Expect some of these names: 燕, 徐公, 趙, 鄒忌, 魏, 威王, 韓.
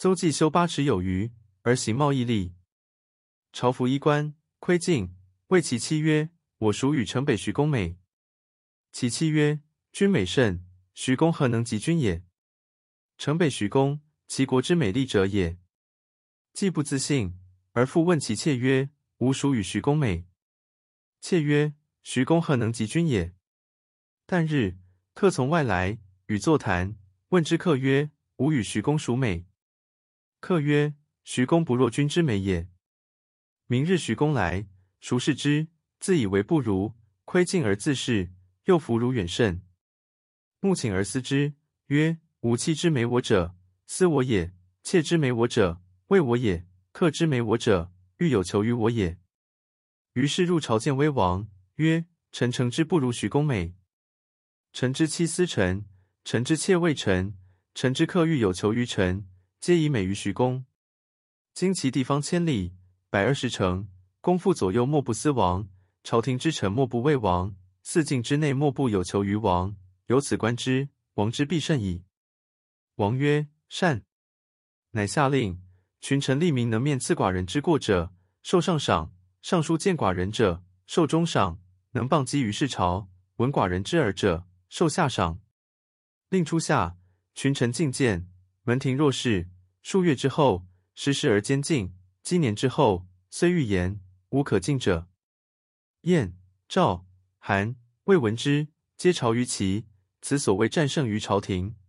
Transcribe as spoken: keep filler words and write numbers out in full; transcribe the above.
鄒忌修八尺有余，而行贸易利。朝服衣冠，窥镜。谓其妻曰：“我属与城北徐公美。”其妻曰：“君美甚，徐公何能及君也？城北徐公，其国之美丽者也。”既不自信，而复问其妾曰：“吾属与徐公美。”妾曰：“徐公何能及君也？”旦日，客从外来，与坐谈。问之客曰：“吾与徐公孰美？”客曰：“徐公不若君之美也。明日徐公来，孰是之？自以为不如，窥镜而自是，又弗如远甚。目请而思之，曰：‘吾妻之美我者，思我也；妾之美我者，畏我也；客之美我者，欲有求于我也。’于是入朝见威王，曰：‘臣诚之不如徐公美。臣之妻思臣，臣之妾畏臣，臣之客欲有求于臣，皆以美于徐公。今其地方千里，百二十城，公父左右莫不思王，朝廷之臣莫不畏王，四境之内莫不有求于王。由此观之，王之必甚矣。’王曰：‘善。’乃下令，群臣吏民能面刺寡人之过者，受上赏；上书谏寡人者，受中赏；能谤讥于是朝，闻寡人之耳者，受下赏。”令初下，群臣进谏，门庭若市。数月之后，时时而监禁。积年之后，虽欲言，无可进者。燕、赵、韩、魏闻之，皆朝于齐。此所谓战胜于朝廷。